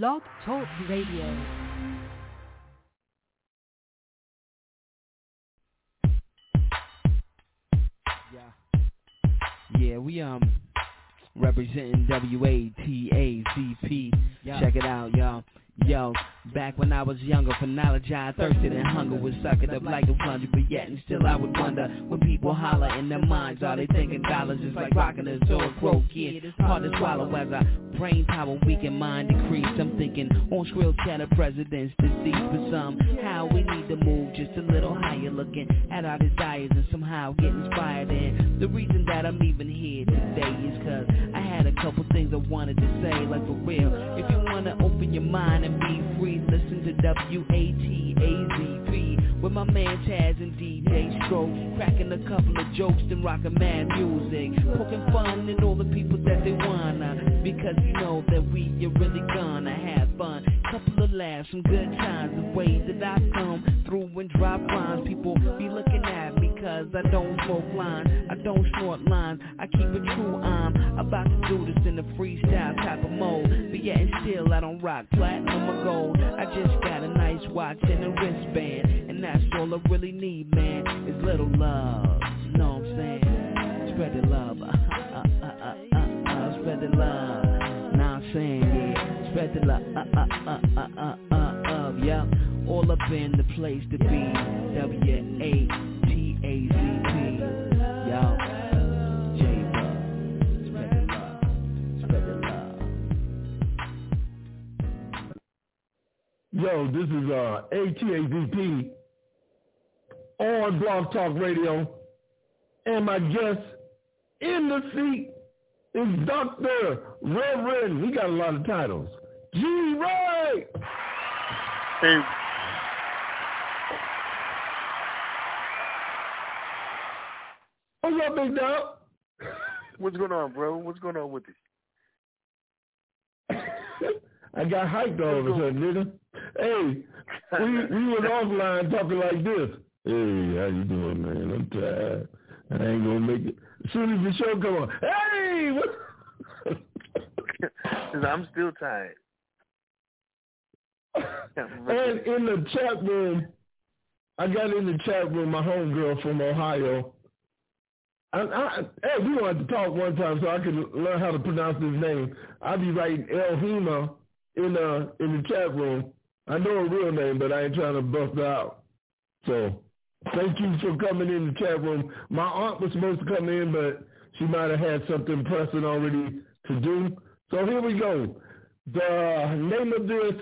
Blog Talk Radio. Yeah, we representing W-A-T-A-Z-P. Check it out, y'all. Yo, back when I was younger, for knowledge I thirsted and hunger, would suck it up like a plunger. But yet and still I would wonder, when people holler in their minds, are they thinking dollars? It's like rocking a door broke kid, hard to swallow as I brain power weaken, mind decreased. I'm thinking on shrill chatter, presidents deceased. But somehow we need to move just a little higher, looking at our desires and somehow get inspired. And the reason that I'm even here today is cause I had a couple things I wanted to say. Like for real, if you wanna open your mind and be free, listen to W-A-T-A-Z-P with my man Taz and DJ Stroke, cracking a couple of jokes and rocking mad music, poking fun at all the people that they wanna, because you know that we are really gonna have fun. Couple of laughs, some good times, the way that I come through and drop lines. People be looking at me cause I don't smoke lines, I don't snort lines, I keep it true. I'm about to do this in a freestyle type of mode, but yet and still I don't rock platinum or gold. I just got a nice watch and a wristband, and that's all I really need, man, is little love. You know what I'm saying? Spread the love, spread the love. Now I'm saying, yeah, spread the love, yeah. All up in the place to be, W-A-T-A-Z-P, y'all. Yo, this is A-T-A-V-P on Blog Talk Radio, and my guest in the seat is Dr. Reverend, he got a lot of titles, G. Mays. Hey. What's up, big dog? What's going on, bro? What's going on with this? I got hyped all of a sudden, didn't I? Hey, we went offline talking like this. Hey, how you doing, man? I'm tired. I ain't gonna make it. As soon as the show come on, hey, what? I'm still tired. And in the chat room, I got in the chat room. My homegirl from Ohio. Hey, we wanted to talk one time so I could learn how to pronounce his name. I'll be writing El Hima in the chat room. I know her real name, but I ain't trying to bust her out. So thank you for coming in the chat room. My aunt was supposed to come in, but she might have had something pressing already to do. So here we go. The name of this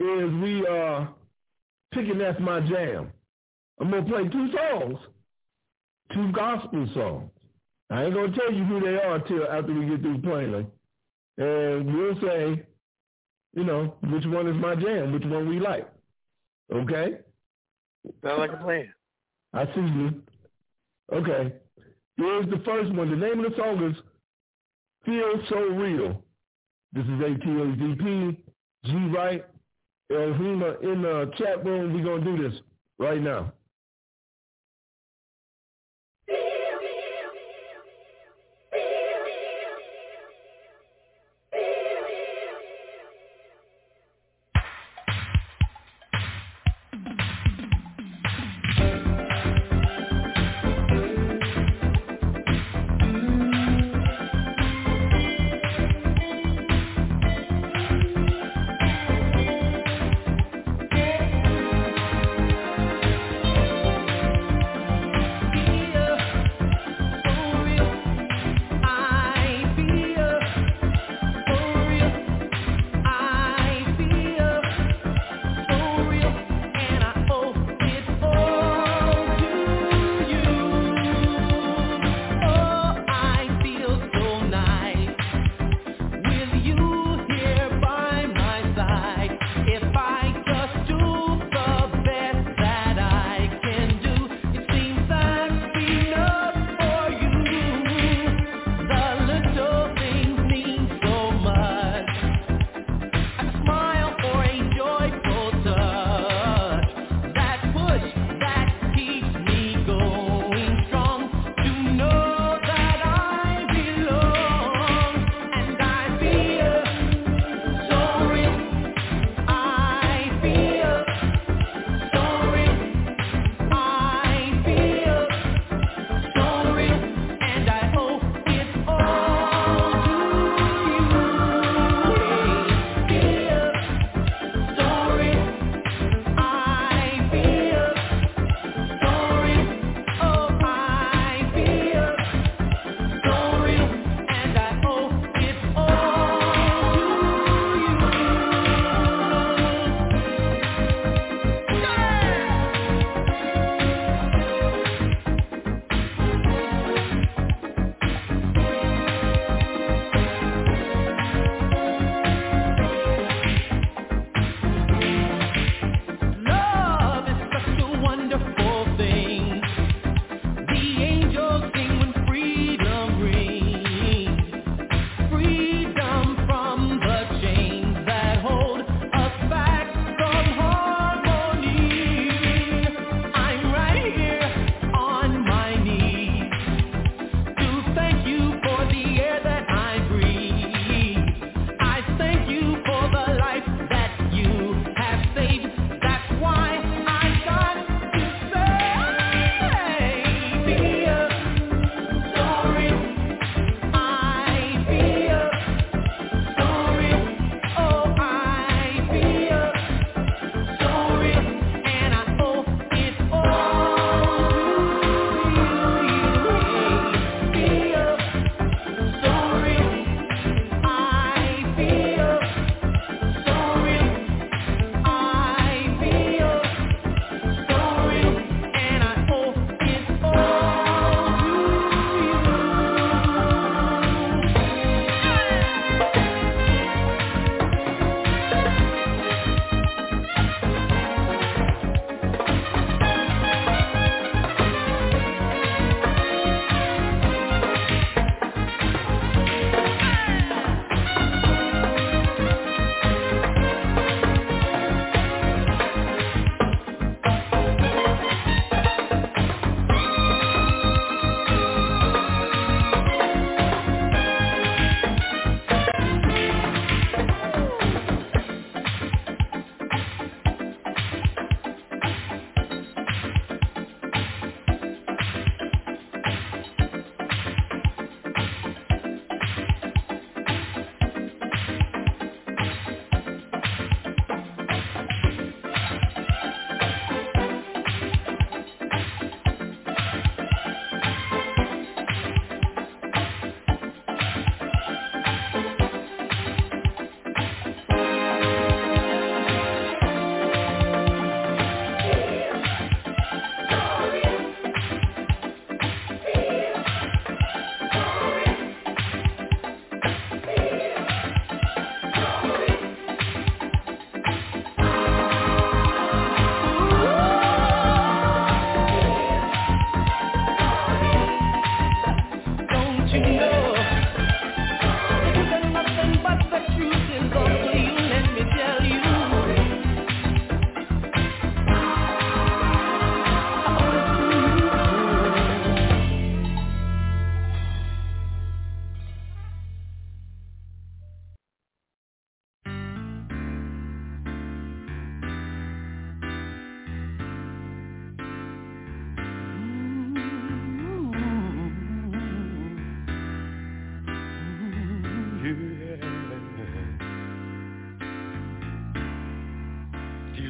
is we are picking That's My Jam. I'm going to play two songs. Two gospel songs. I ain't going to tell you who they are till after we get through playing them. And we'll say, you know, which one is my jam, which one we like. Okay? Sounds like a plan. I see you. Okay. Here's the first one. The name of the song is Feel So Real. This is ATAZP, G. Wright, El Hima in the chat room. We're going to do this right now.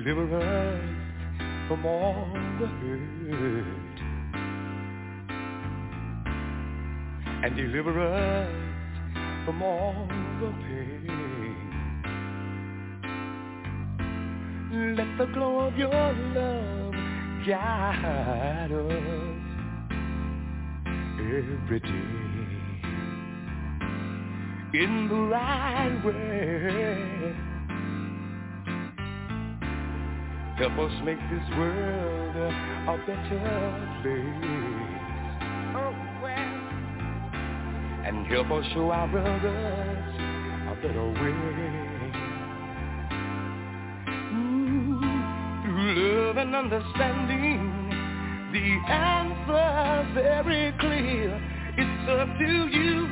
deliver us from all the hurt, and deliver us from all the pain. Let the glow of your love guide us every day in the right way. Help us make this world a better place. Oh, well. And help us show our brothers a better way. Through love and understanding, the answer's very clear. It's up to you.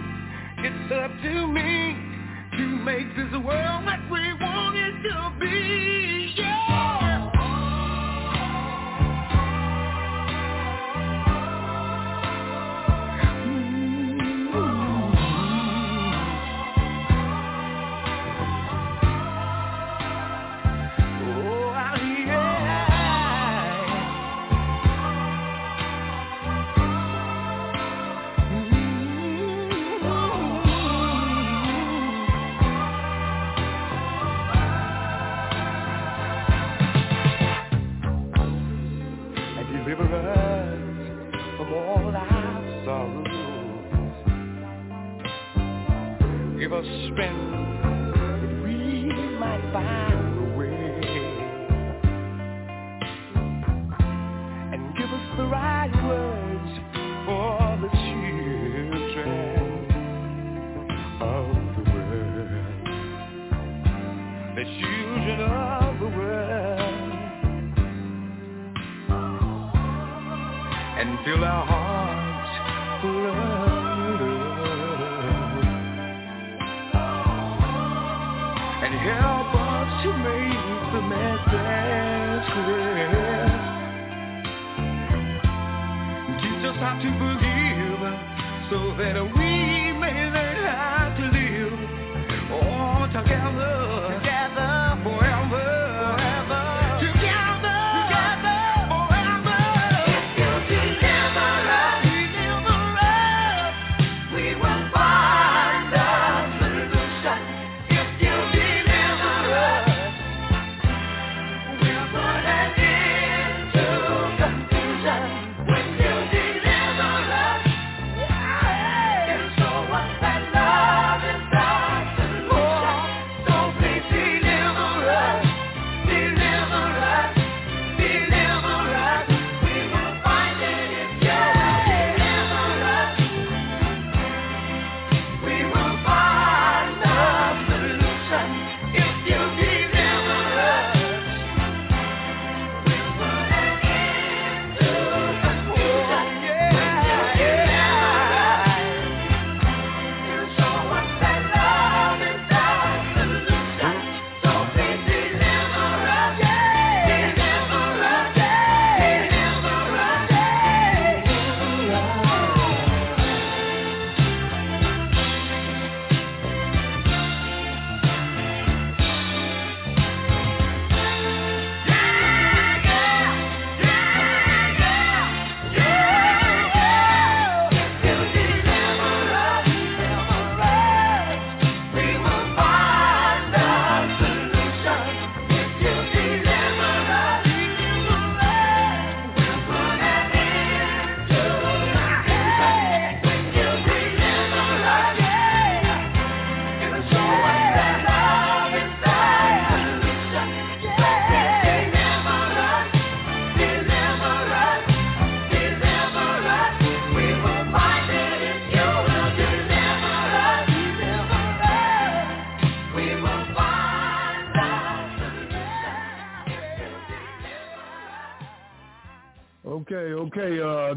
It's up to me to make this world like we want it to be, yeah.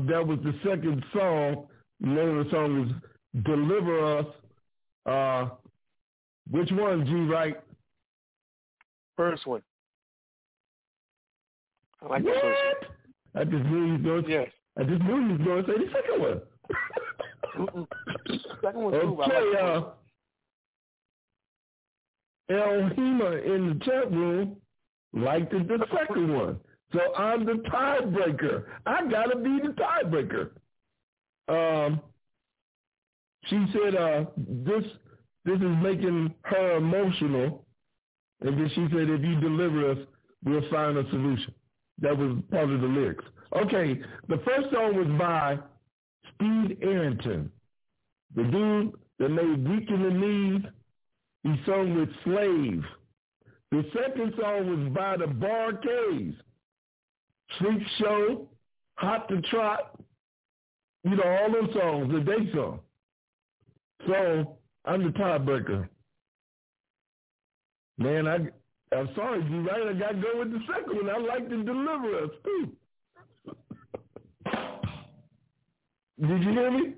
That was the second song. The name of the song was Deliver Us. Which one, G. Wright? First one. I like the first one. I just knew he was going to say the second one. Second one too. Okay, El Hima in the chat room like the second one. So I'm the tiebreaker. I got to be the tiebreaker. She said this is making her emotional. And then she said, if you deliver us, we'll find a solution. That was part of the lyrics. Okay, the first song was by Steve Arrington, the dude that made Weak in the Knees. He sung with Slave. The second song was by the Bar-Kays, Sleep Show, Hot to Trot, you know, all those songs that they sung. So I'm the tiebreaker. Man, I'm sorry, you right. I got to go with the second one. I like to deliver us, too. Did you hear me?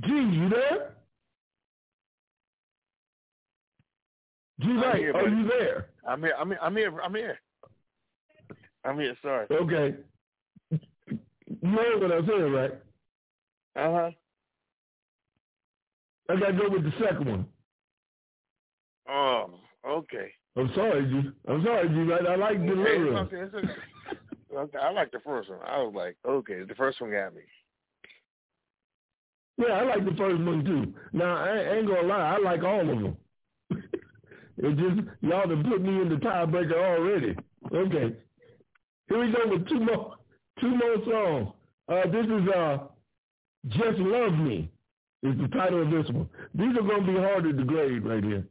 G, you there? G, right? Here, are you there? I'm here. Sorry. Okay. You heard what I said, right? Uh-huh. I got to go with the second one. Oh, okay. I'm sorry, G, right? I like deliver. Okay, okay. I like the first one. I was like, okay, the first one got me. Yeah, I like the first one, too. Now, I ain't going to lie. I like all of them. It just, y'all done put me in the tiebreaker already. Okay. Here we go with two more songs. This is Just Love Me is the title of this one. These are going to be harder to grade right here.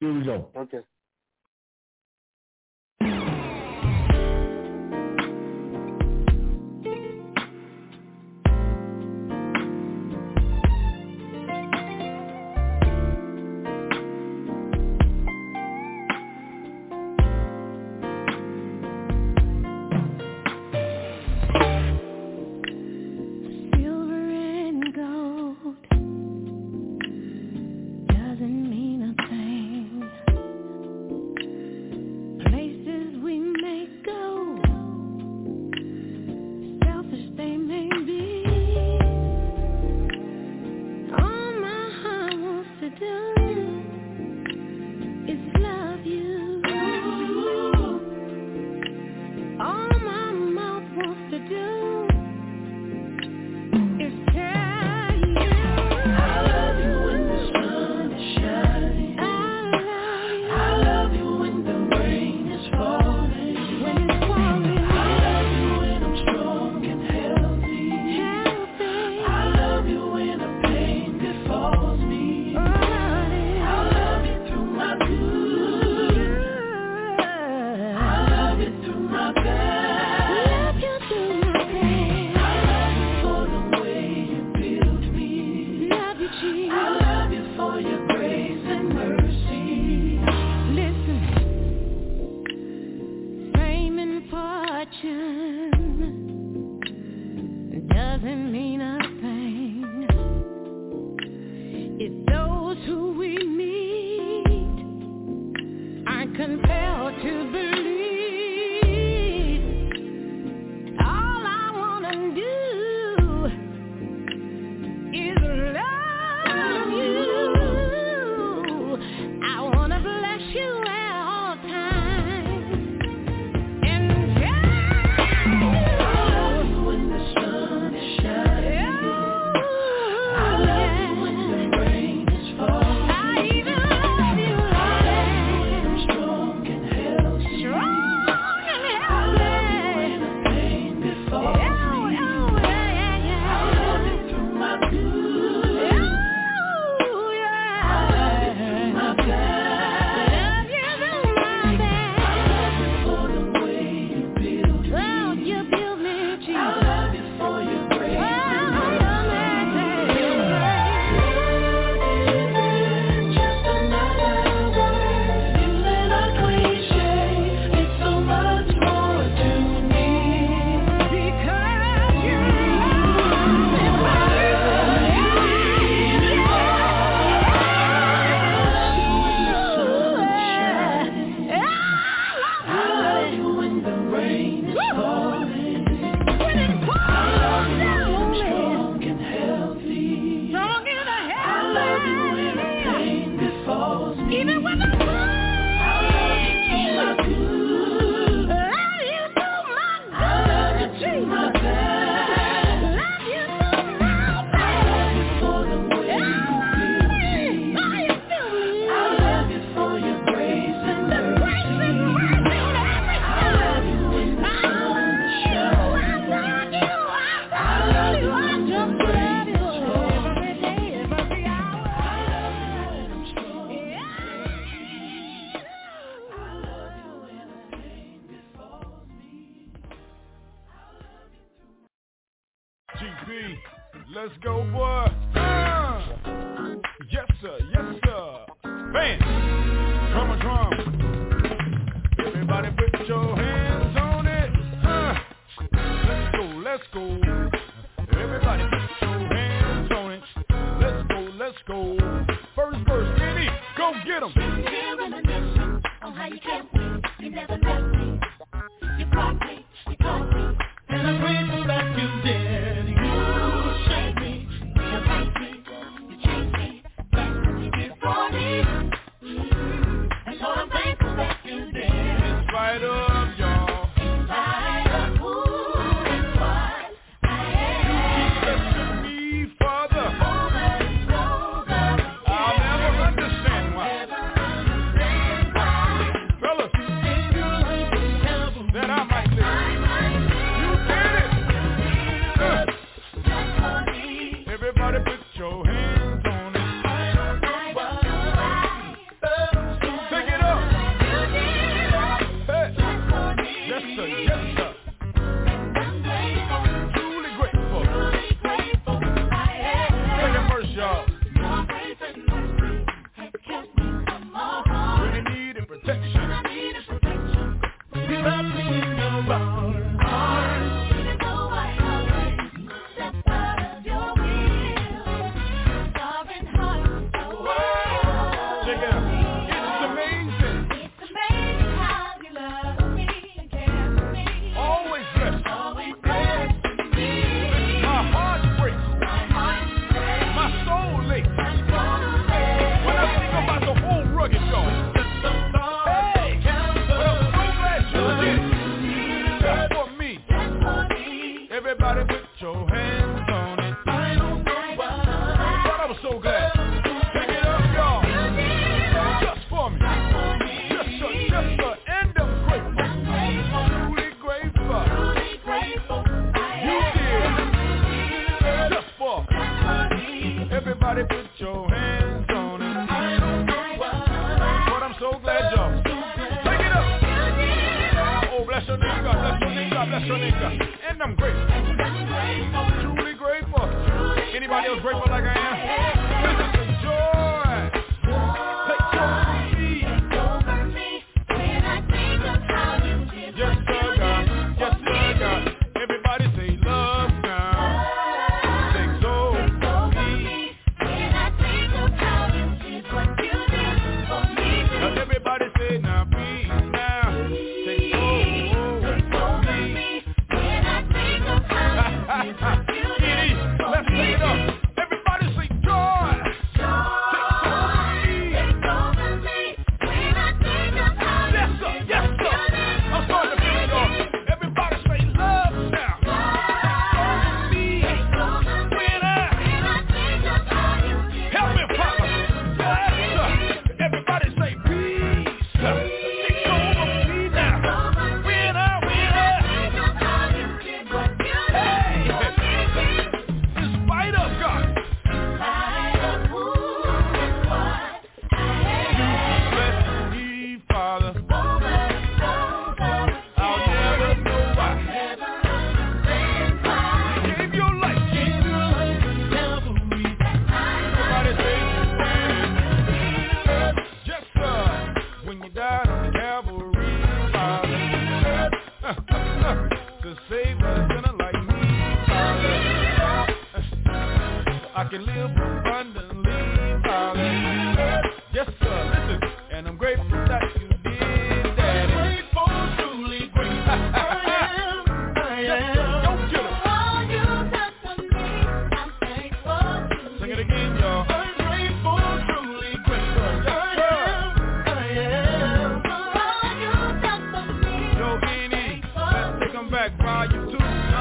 Here we go. Okay. P. Let's go, boy. Yes, sir. Yes, sir. Bam. Drum a drum. Everybody put your hands on it. Let's go. Let's go. Everybody put your hands on it. Let's go. Let's go. First verse. Kenny, go get 'em. You're an addiction on how you can't win. You never met me. You brought me. You taught me. And I'm grateful that you did.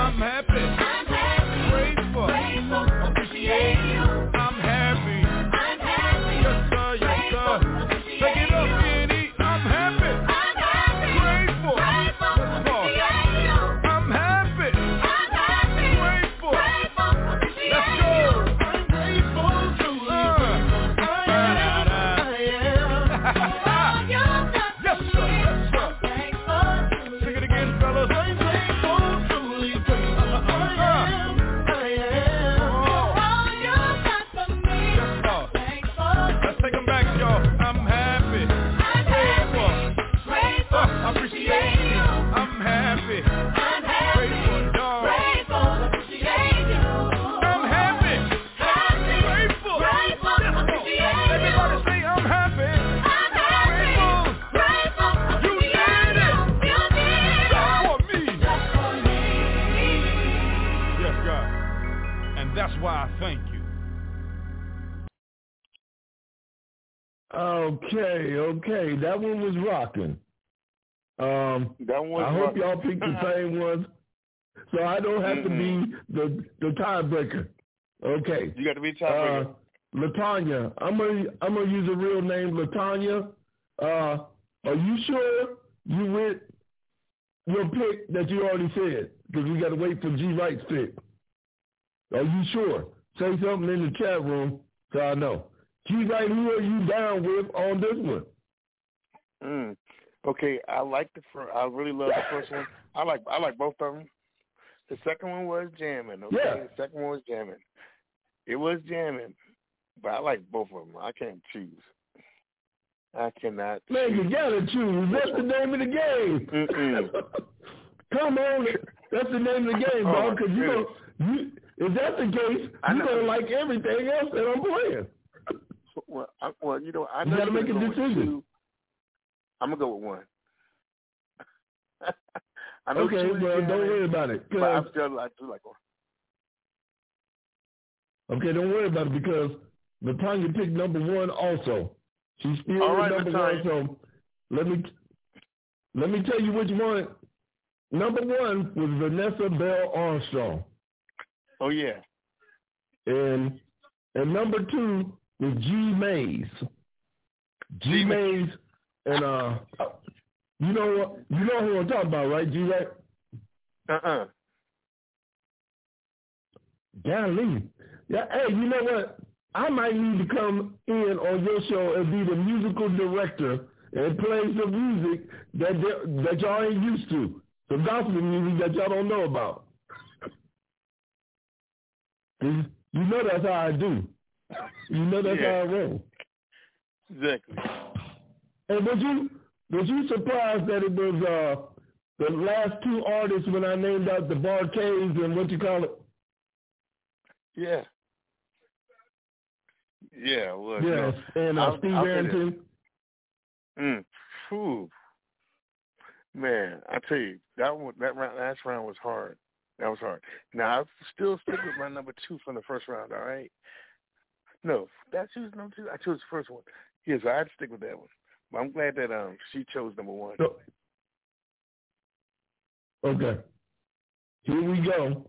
I'm happy, grateful, appreciate you. I'm happy. Okay. That one was rocking. I hope y'all picked the same ones, so I don't have to be the tiebreaker. Okay. You got to be tiebreaker. LaTanya, I'm gonna use a real name, LaTanya. Are you sure you went your pick that you already said? Because we got to wait for G. Wright's pick. Are you sure? Say something in the chat room so I know. G. Wright, who are you down with on this one? Okay, I really love the first one. I like both of them. The second one was jamming. Okay, yeah. The second one was jamming. It was jamming, but I like both of them. I can't choose. I cannot. Man, you gotta choose. That's the name of the game. Come on, that's the name of the game, bro. Because if that's the case, you don't like everything else that I'm playing. Well, I know you gotta make a decision. I'm gonna go with one. I know. Okay, well, don't worry about it. But I'm still, I do like one. Okay, don't worry about it because LaTanya picked number one also. She's still number one. So let me tell you which one. Number one was Vanessa Bell Armstrong. Oh yeah. And number two was G. Mays. G. Mays. And you know who I'm talking about, right, G. Wright? Golly. Yeah, hey, you know what? I might need to come in on your show and be the musical director and play some music that y'all ain't used to. Some gospel music that y'all don't know about. You know that's how I do. You know that's how I roll. Exactly. And was you surprised that it was the last two artists when I named out the Bar-Kays and what you call it? Yeah. Yeah, look. Yes, man. And Steve Arrington. Man, I tell you, last round was hard. That was hard. Now I still stick with my number two from the first round. All right. No, that choose number two. I chose the first one. Yes, I'd stick with that one. But I'm glad that she chose number one. Okay. Here we go.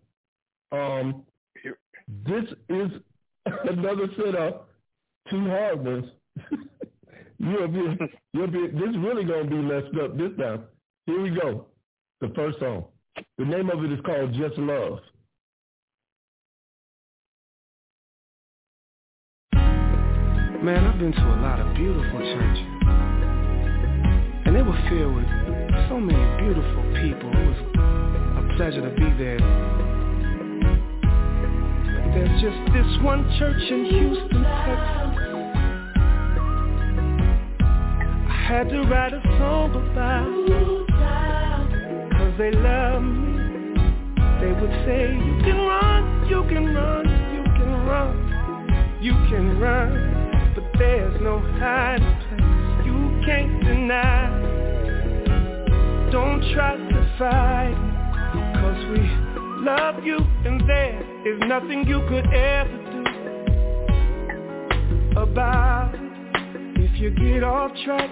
This is another setup. Two hard ones. This is really going to be messed up this time. Here we go. The first song. The name of it is called Just Love. Man, I've been to a lot of beautiful churches. And they were filled with so many beautiful people. It was a pleasure to be there. But there's just this one church in Houston, Texas. I had to write a song about you. 'Cause they love me. They would say, you can run, you can run, you can run, you can run. But there's no hiding place. You can't deny. Don't try to fight, 'cause we love you and there is nothing you could ever do about it. If you get off track,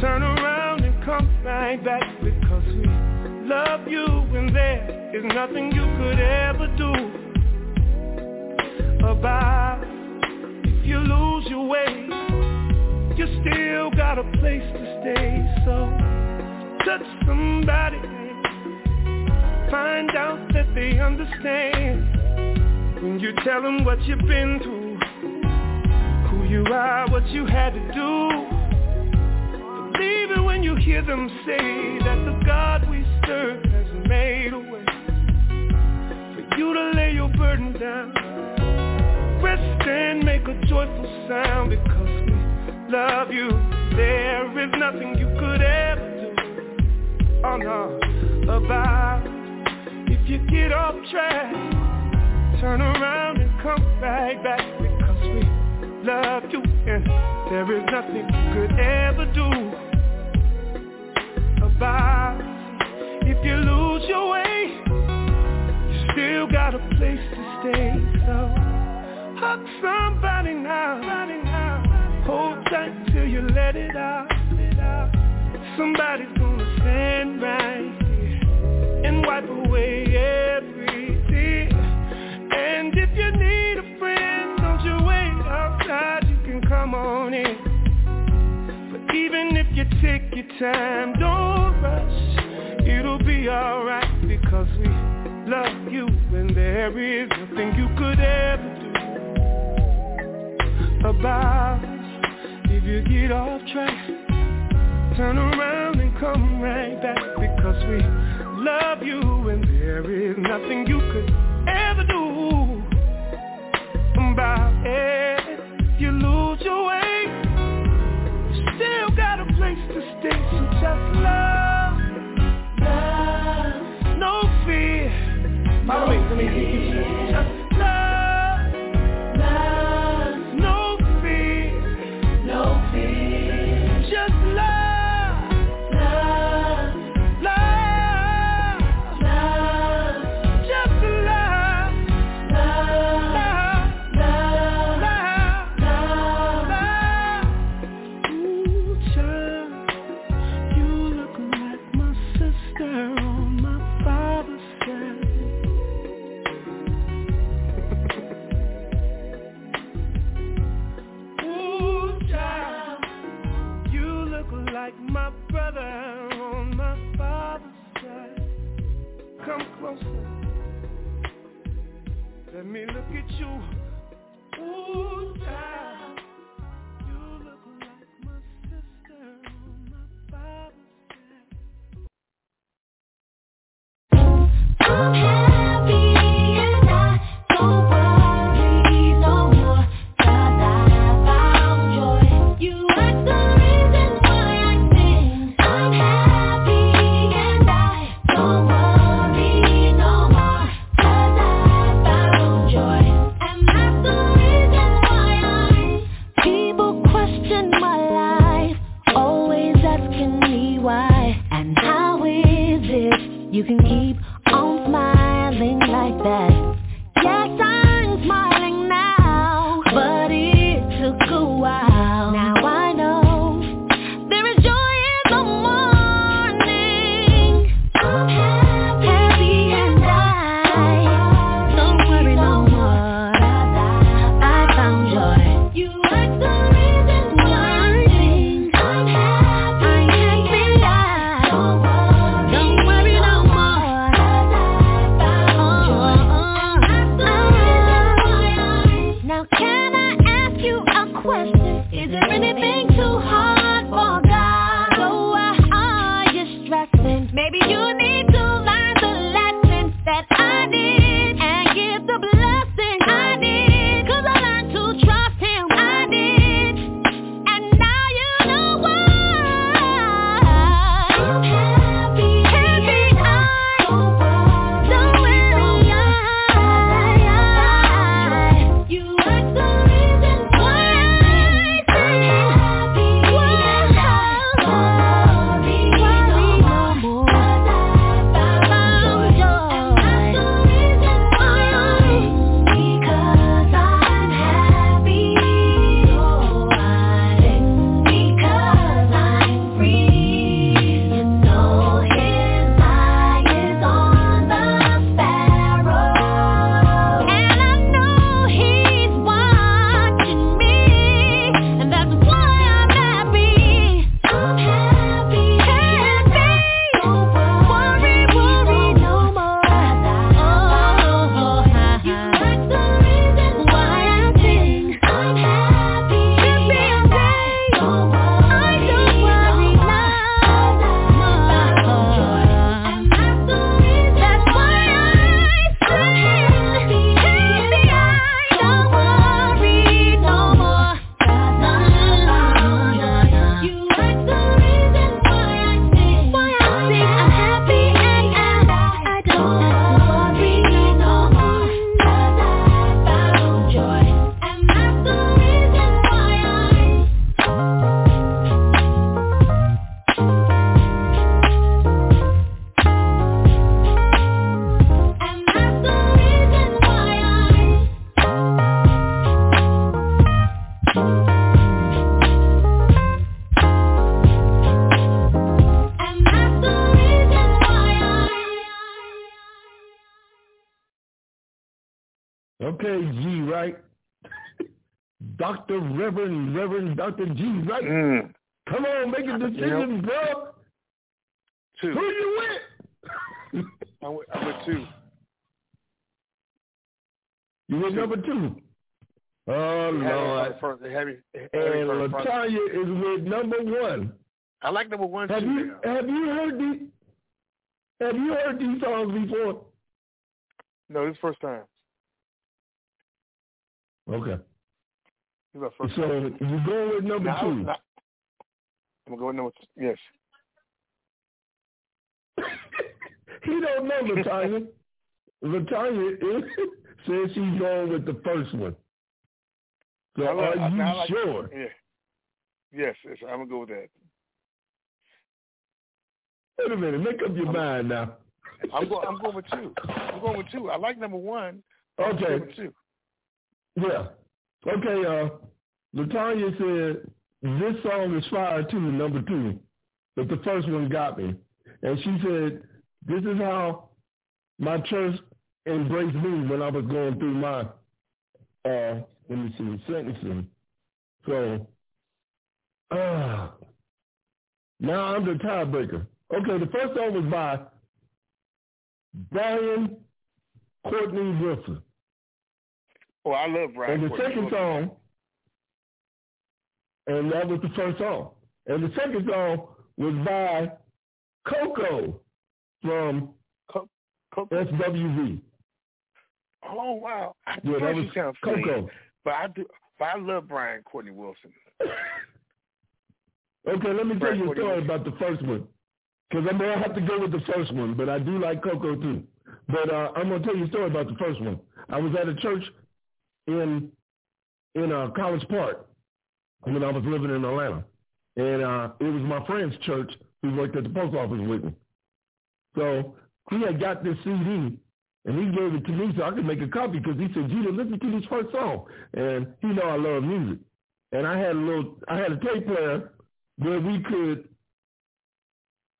turn around and come right back, because we love you and there is nothing you could ever do about it. If you lose your way, you still got a place to stay, so touch somebody, find out that they understand. When you tell them what you've been through, who you are, what you had to do, believe it when you hear them say that the God we serve has made a way for you to lay your burden down. Rest and make a joyful sound, because we love you. There is nothing you could ever about. If you get off track, turn around and come right back, because we love you and there is nothing you could ever do about. If you lose your way, you still got a place to stay, so hug somebody now, Hold tight till you let it out. Somebody's gonna stand right here and wipe away every tear. And if you need a friend, don't you wait outside, you can come on in. But even if you take your time, don't rush, it'll be alright, because we love you and there is nothing you could ever do about us. If you get off track, turn around and come right back, because we love you and there is nothing you could ever do about it. If you lose your way, you still got a place to stay, so just love, love, no fear. By the way, let me get you just. Let me look at you. Ooh, child, you look like my sister on my father's side. I'm happy and I don't worry no more, 'cause I found joy. You are the reason why I sing. I'm happy and I don't worry. You can keep on smiling like that. Yes, I'm smiling now, but it took a while. Now I know there is joy in the morning. I'm happy and I don't worry no more. I found joy. You are the reason why I sing. I'm happy and I don't worry. What? Okay, G, right? Dr. Reverend Dr. G, right? Mm. Come on, make a decision, bro. Two. Who you with? I'm with two. You with number two? Oh, Lord. And LaTanya is with number one. I like number one. Have you heard these songs before? No, this is first time. Okay. This is first time. So you're going with number two. I'm going with number two. Yes. He don't know LaTanya. LaTanya says she's going with the first one. So are you sure? Yeah. Yes, I'm going to go with that. Wait a minute. Make up your mind now. I'm going with two. I'm going with two. I like number one. Okay. Number two. Yeah. Okay, LaTanya said this song is fire too, number two. But the first one got me. And she said, this is how my church embraced me when I was going through my, sentencing. So, now I'm the tiebreaker. Okay, the first song was by Brian Courtney Wilson. Oh, I love Brian Courtney. And the second song, and that was the first song. And the second song was by Coco from SWV. Oh, wow. That was sounds Coco. But I love Brian Courtney Wilson. Okay, let me tell you a story about the first one. Because I'm going to have to go with the first one, but I do like Coco too. But I'm going to tell you a story about the first one. I was at a church in College Park when I was living in Atlanta. And it was my friend's church who worked at the post office with me. So he had got this CD, and he gave it to me so I could make a copy because he said, Gita, listen to this first song. And he know I love music. And I had a tape player where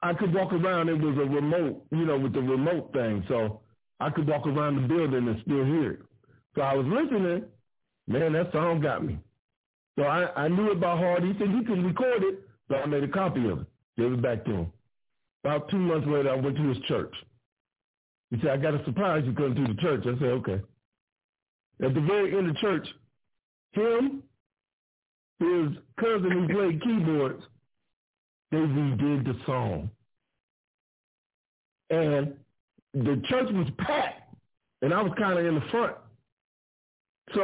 I could walk around. It was a remote, with the remote thing. So I could walk around the building and still hear it. So I was listening. Man, that song got me. So I knew it by heart. He said, you can record it. So I made a copy of it. Gave it back to him. About 2 months later, I went to his church. He said, I got a surprise you come to the church. I said, okay. At the very end of church, him, his cousin who played keyboards, they redid the song. And the church was packed, and I was kind of in the front. So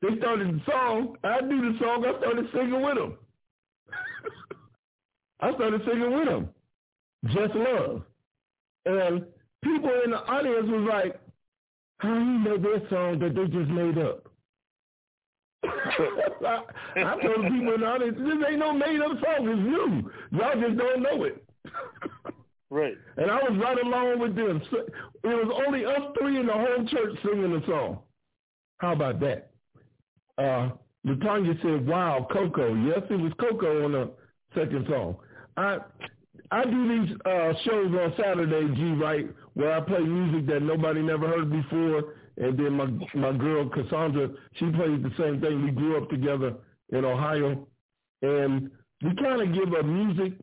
they started the song. I knew the song. I started singing with them. Just Love. And people in the audience was like, how do you know this song that they just made up? I told people in the audience, this ain't no made-up song. It's new. Y'all just don't know it. Right. And I was right along with them. So it was only us three in the whole church singing the song. How about that? LaTanya said, wow, Coco. Yes, it was Coco on the second song. I do these shows on Saturday, G, right, where I play music that nobody never heard before. And then my girl, Cassandra, she plays the same thing. We grew up together in Ohio. And we kind of give a music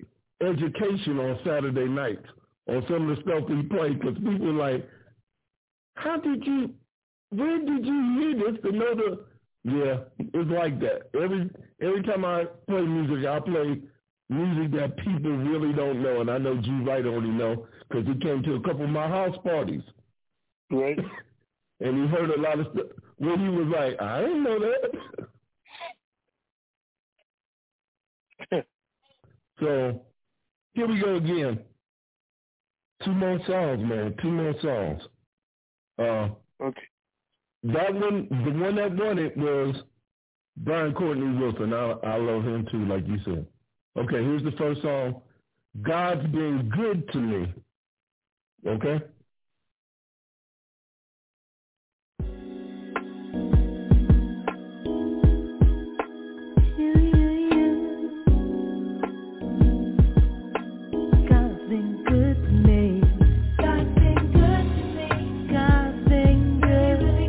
education on Saturday nights on some of the stuff we play because people are like, where did you hear this? It's like that. Every time I play music, I play music that people really don't know. And I know G. Wright already know because he came to a couple of my house parties. Right. And he heard a lot of stuff where he was like, I didn't know that. So here we go again. Two more songs, man. Okay. That one, the one that won it was Brian Courtney Wilson. I love him too, like you said. Okay, here's the first song. God's Been Good to Me. Okay? God's been good to me. God's been good to me. God's been good to me.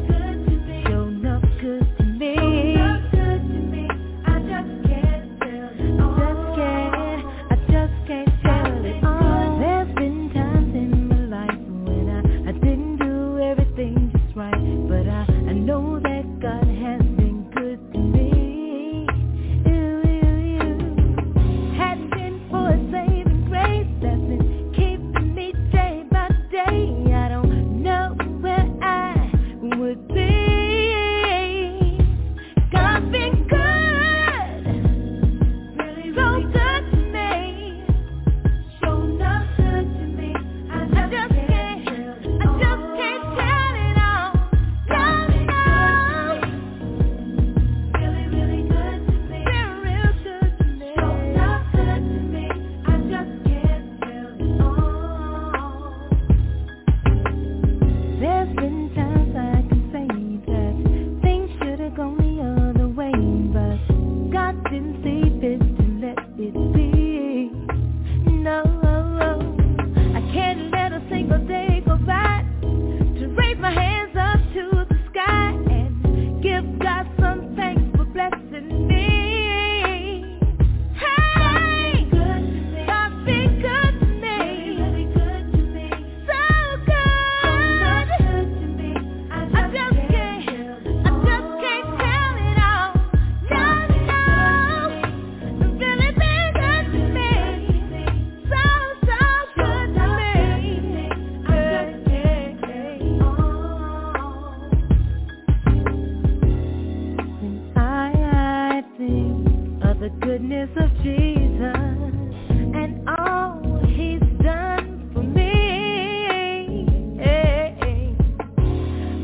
of the goodness of Jesus and all He's done for me.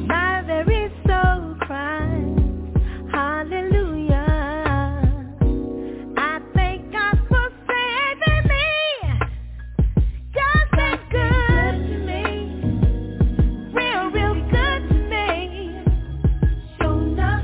My very soul cries, hallelujah. I thank God for saving me. God's been good to me, real good to me. Showed up.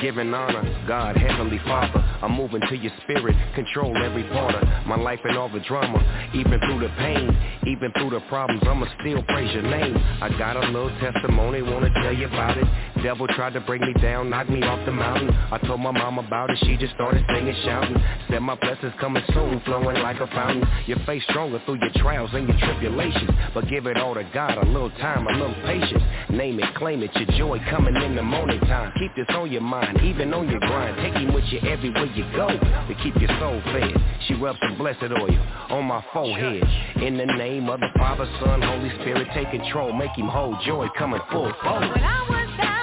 Giving honor, God, Heavenly Father, I'm moving to your spirit, control every part of my life and all the drama, even through the pain, even through the problems, I'ma still praise your name. I got a little testimony, wanna tell you about it. Devil tried to bring me down, knock me off the mountain. I told my mom about it, she just started singing, shouting. Said my blessings coming soon, flowing like a fountain. Your faith stronger through your trials and your tribulations, but give it all to God, a little time, a little patience. Name it, claim it, your joy coming in the morning time. Keep this on your mind, even on your grind. Take him with you everywhere you go, to keep your soul fed. She rubs some blessed oil on my forehead. In the name of the Father, Son, Holy Spirit, take control, make him whole, joy coming full forward. When I was down,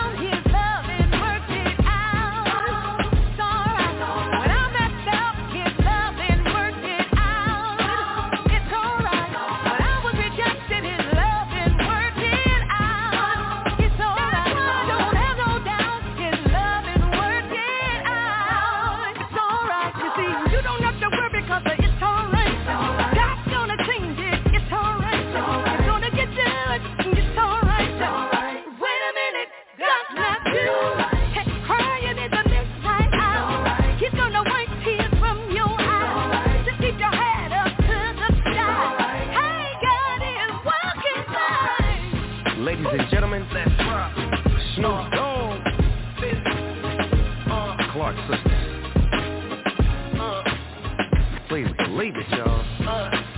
believe it, y'all.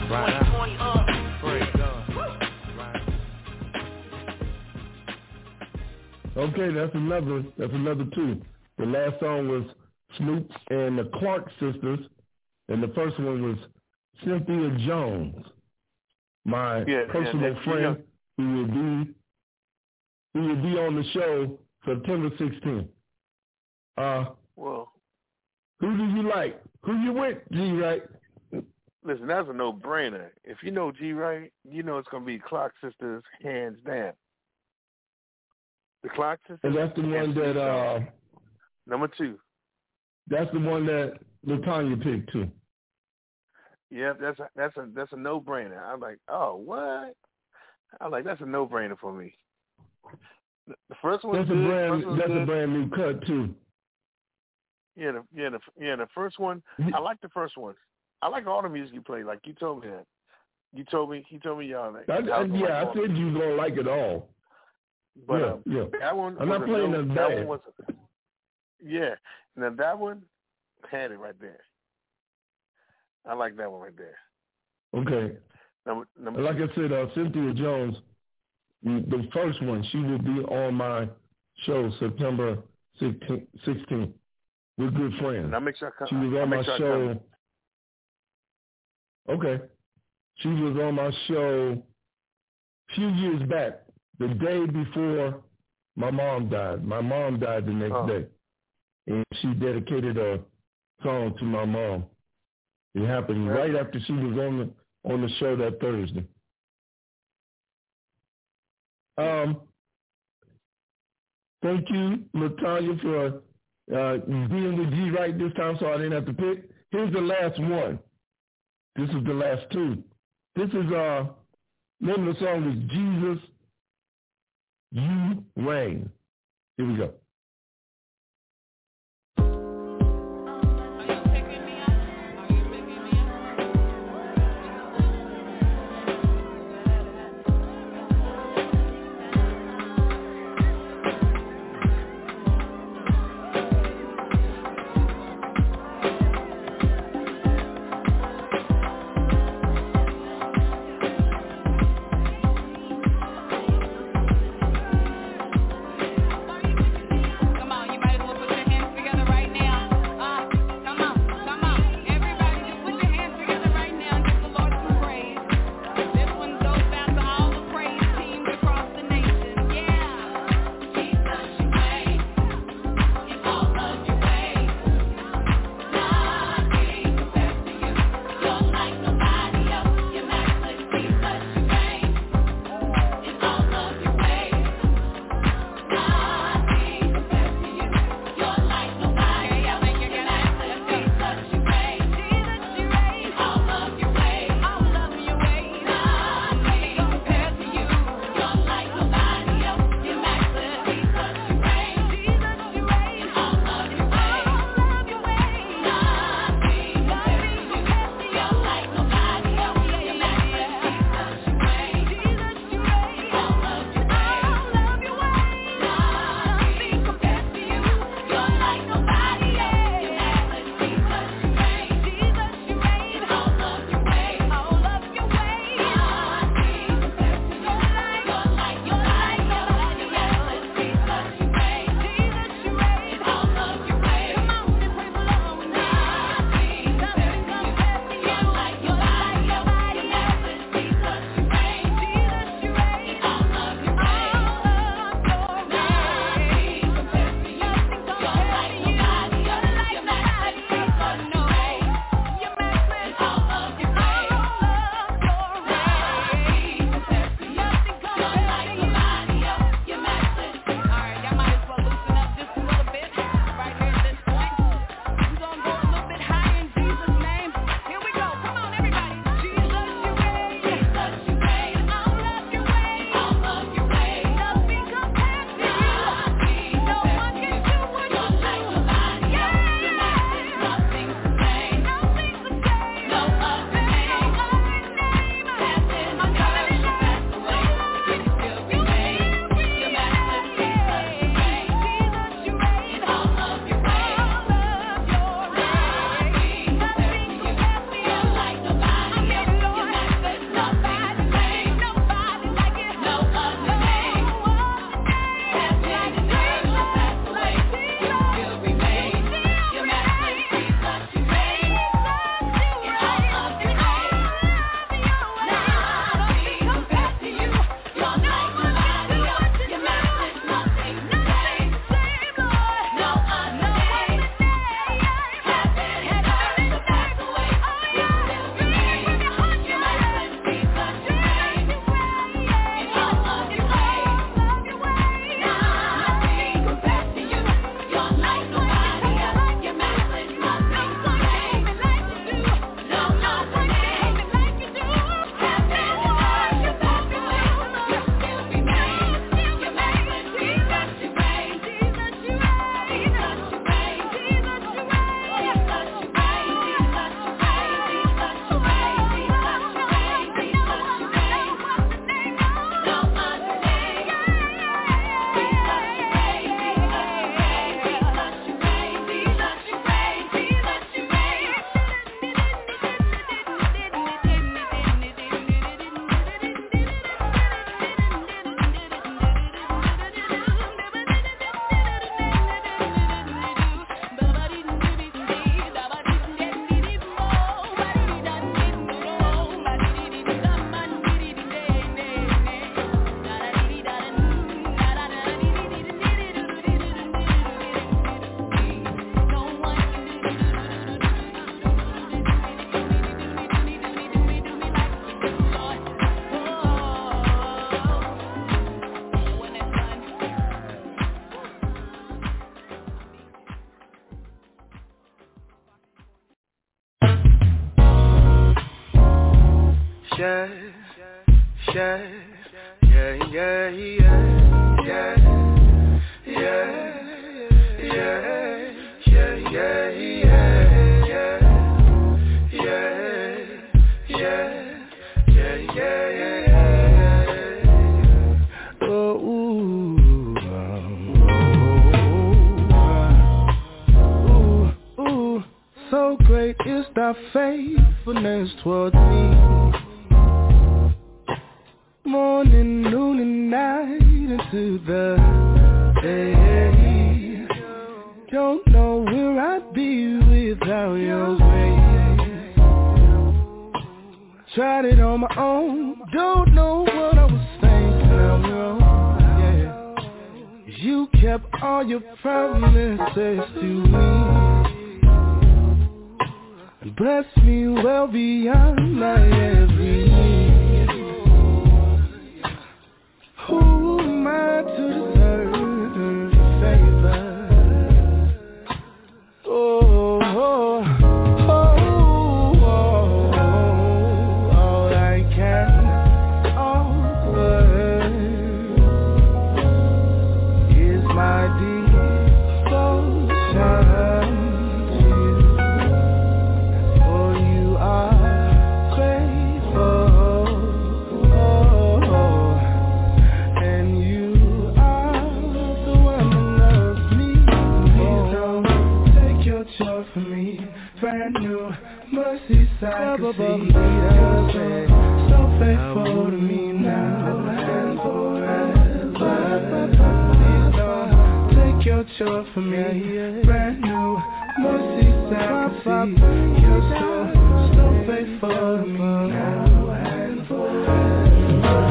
Right now. Praise God. Right. Okay, that's another two. The last song was Snoop and the Clark Sisters, and the first one was Cynthia Jones, my personal friend who will be on the show September 16th. Well, who do you like? Who you with, G. Wright? Listen, that's a no-brainer. If you know G. Wright, you know it's gonna be Clark Sisters, hands down. The Clark Sisters, and that's the one that number two. That's the one that LaTanya picked too. Yeah, that's a no-brainer. I'm like, oh, what? I'm like, that's a no-brainer for me. The first one. That's a brand new cut too. The first one. I like the first one. I like all the music you play. Like you told me that. He told me y'all. Like, I said you gonna like it all. But that one. I'm not playing that one. Yeah, now that one had it right there. I like that one right there. Okay. Like I said, Cynthia Jones, the first one, she will be on my show September 16th. We're good friends. And I make sure I come. She was on my show. Okay. She was on my show a few years back, the day before my mom died. My mom died the next day. And she dedicated a song to my mom. It happened right after she was on the show that Thursday. Thank you, LaTanya, for being with G right this time, so I didn't have to pick. Here's the last one. This is the last two. This is name of the song is Jesus, You Reign. Here we go. yeah, yeah, yeah, yeah, yeah, yeah, yeah, yeah, yeah, yeah. So great is thy faithfulness towards me, morning, noon, and night into the day. Don't know where I'd be without your grace. Tried it on my own, don't know what I was thinking. I'm wrong, yeah. You kept all your promises to me. Bless me well beyond my every need. Who am I to deserve your favor? Oh, oh, oh, oh, oh, all I can offer is my devotion. Brand new mercy side to see it. So faithful to me now and forever. Take your joy for me. Brand new mercy side to see you. So faithful to me now and forever.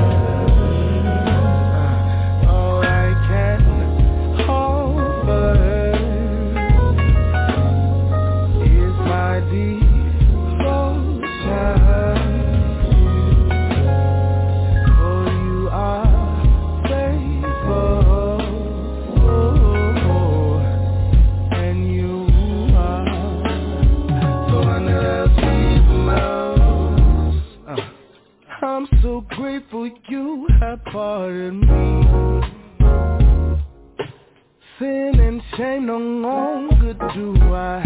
I'm so grateful you have pardoned me. Sin and shame no longer do I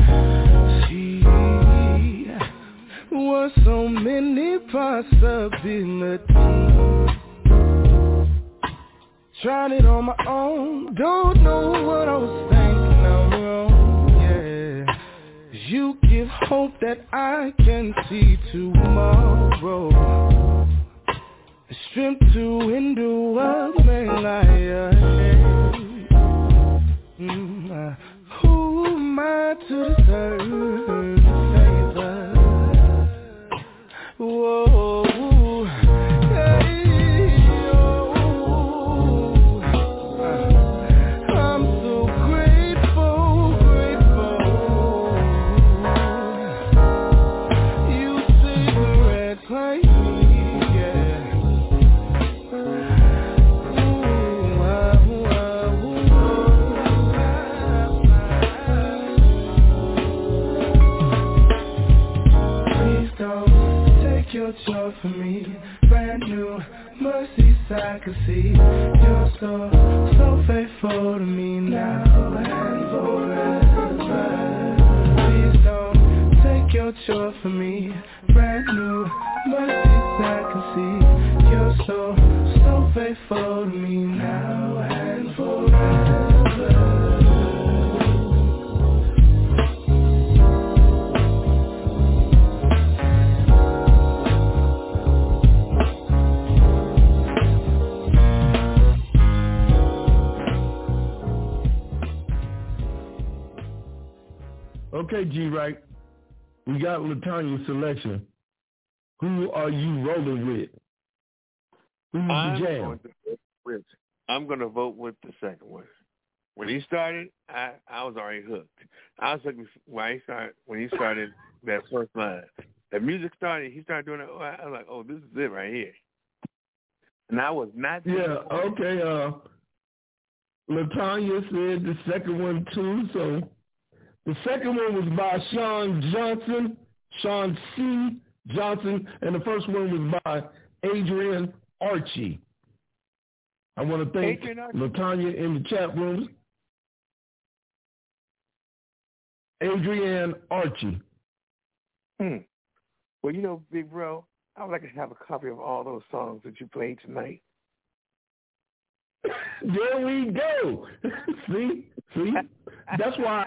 see. Were so many possibilities. Tried it on my own, don't know what I was thinking, I'm wrong, yeah. You give hope that I can see tomorrow. Strength to endure may lie ahead. Who am I to deserve favor? Whoa. Joy for me, brand new mercies I can see. You're so faithful to me now and forever. Please don't take your joy for me, brand new mercies I can see. You're so faithful to me now and forever. Okay, G-Right, we got LaTanya's selection. Who are you rolling with? Who's the jam? I'm going to vote with the second one. When he started, I was already hooked. I was hooked when he started that first line. The music started, he started doing it. I was like, oh, this is it right here. And I was not. Yeah, okay. LaTanya said the second one, too, so... The second one was by Sean Johnson, Sean C. Johnson, and the first one was by Adrian Archie. I want to thank LaTanya in the chat room. Adrian Archie. Well, you know, big bro, I would like to have a copy of all those songs that you played tonight. There we go. See? That's why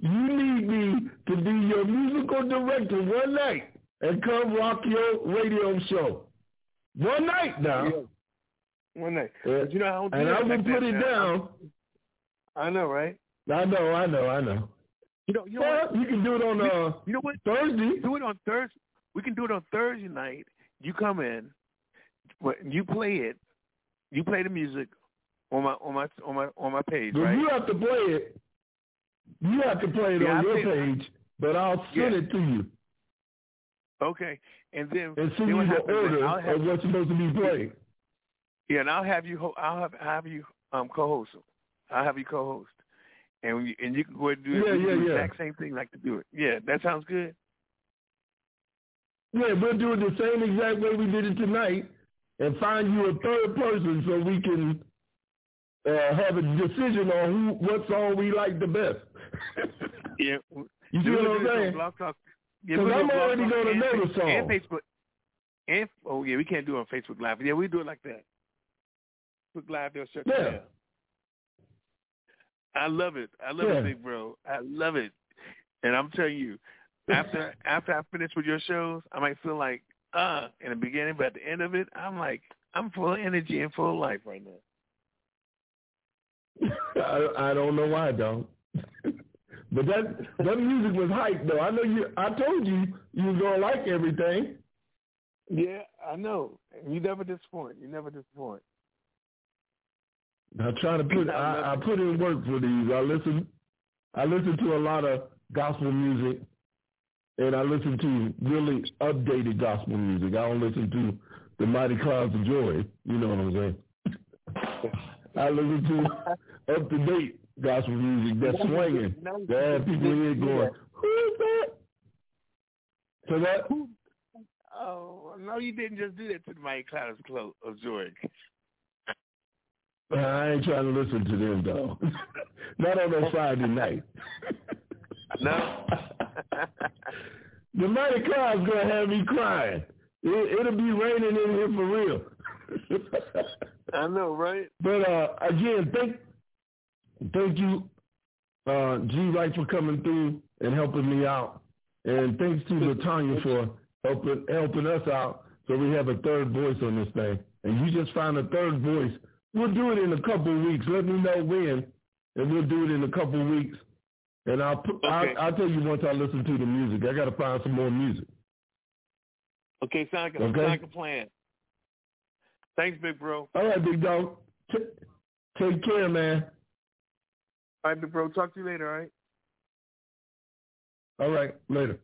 you need me to be your musical director one night and come rock your radio show. One night now. Yeah. One night. But you know, I don't do and I will put it down. I know, right? I know. You can do it on Thursday. Do it on Thursday. We can do it on Thursday night. You come in, you play it. You play the music on my page, right? You have to play it. You have to play it on your page, but I'll send it to you. Okay, and then send you the order of what's supposed to be played. Yeah, and I'll have you co-host. I'll have you co-host. And you can go ahead and do the exact same thing like to do it. Yeah, that sounds good. Yeah, we'll do it the same exact way we did it tonight and find you a third person so we can have a decision on what song we like the best. Yeah. You see what I'm saying? Because I'm already going to know the song. And Facebook. We can't do it on Facebook Live. Yeah, we do it like that. Facebook Live, they'll shut you down. I love it. I love it, big bro. I love it. And I'm telling you, after I finish with your shows, I might feel like, in the beginning, but at the end of it, I'm like, I'm full of energy and full of life right now. I don't know why, dog. But that music was hype, though. I know you. I told you was going to like everything. Yeah, I know. You never disappoint. I try to put I put in work for these. I listen to a lot of gospel music, and I listen to really updated gospel music. I don't listen to the Mighty Clouds of Joy. You know what I'm saying? I listen to up to date gospel music that's swinging. There are people in here going, "Who's that?" So that. Oh no, you didn't just do that to the Mighty Clouds of Joy. I ain't trying to listen to them, though. Not on a Friday night. No. The Mighty Cloud's going to have me crying. It'll be raining in here for real. I know, right? But, again, thank you, G. Wright, for coming through and helping me out. And thanks to LaTanya for helping us out so we have a third voice on this thing. And you just find a third voice. We'll do it in a couple of weeks. Let me know when, and we'll do it in a couple of weeks. And I'll tell you once I listen to the music. I got to find some more music. Okay, sounds like a plan. Thanks, big bro. All right, big dog. Take care, man. All right, big bro. Talk to you later, all right? All right, later.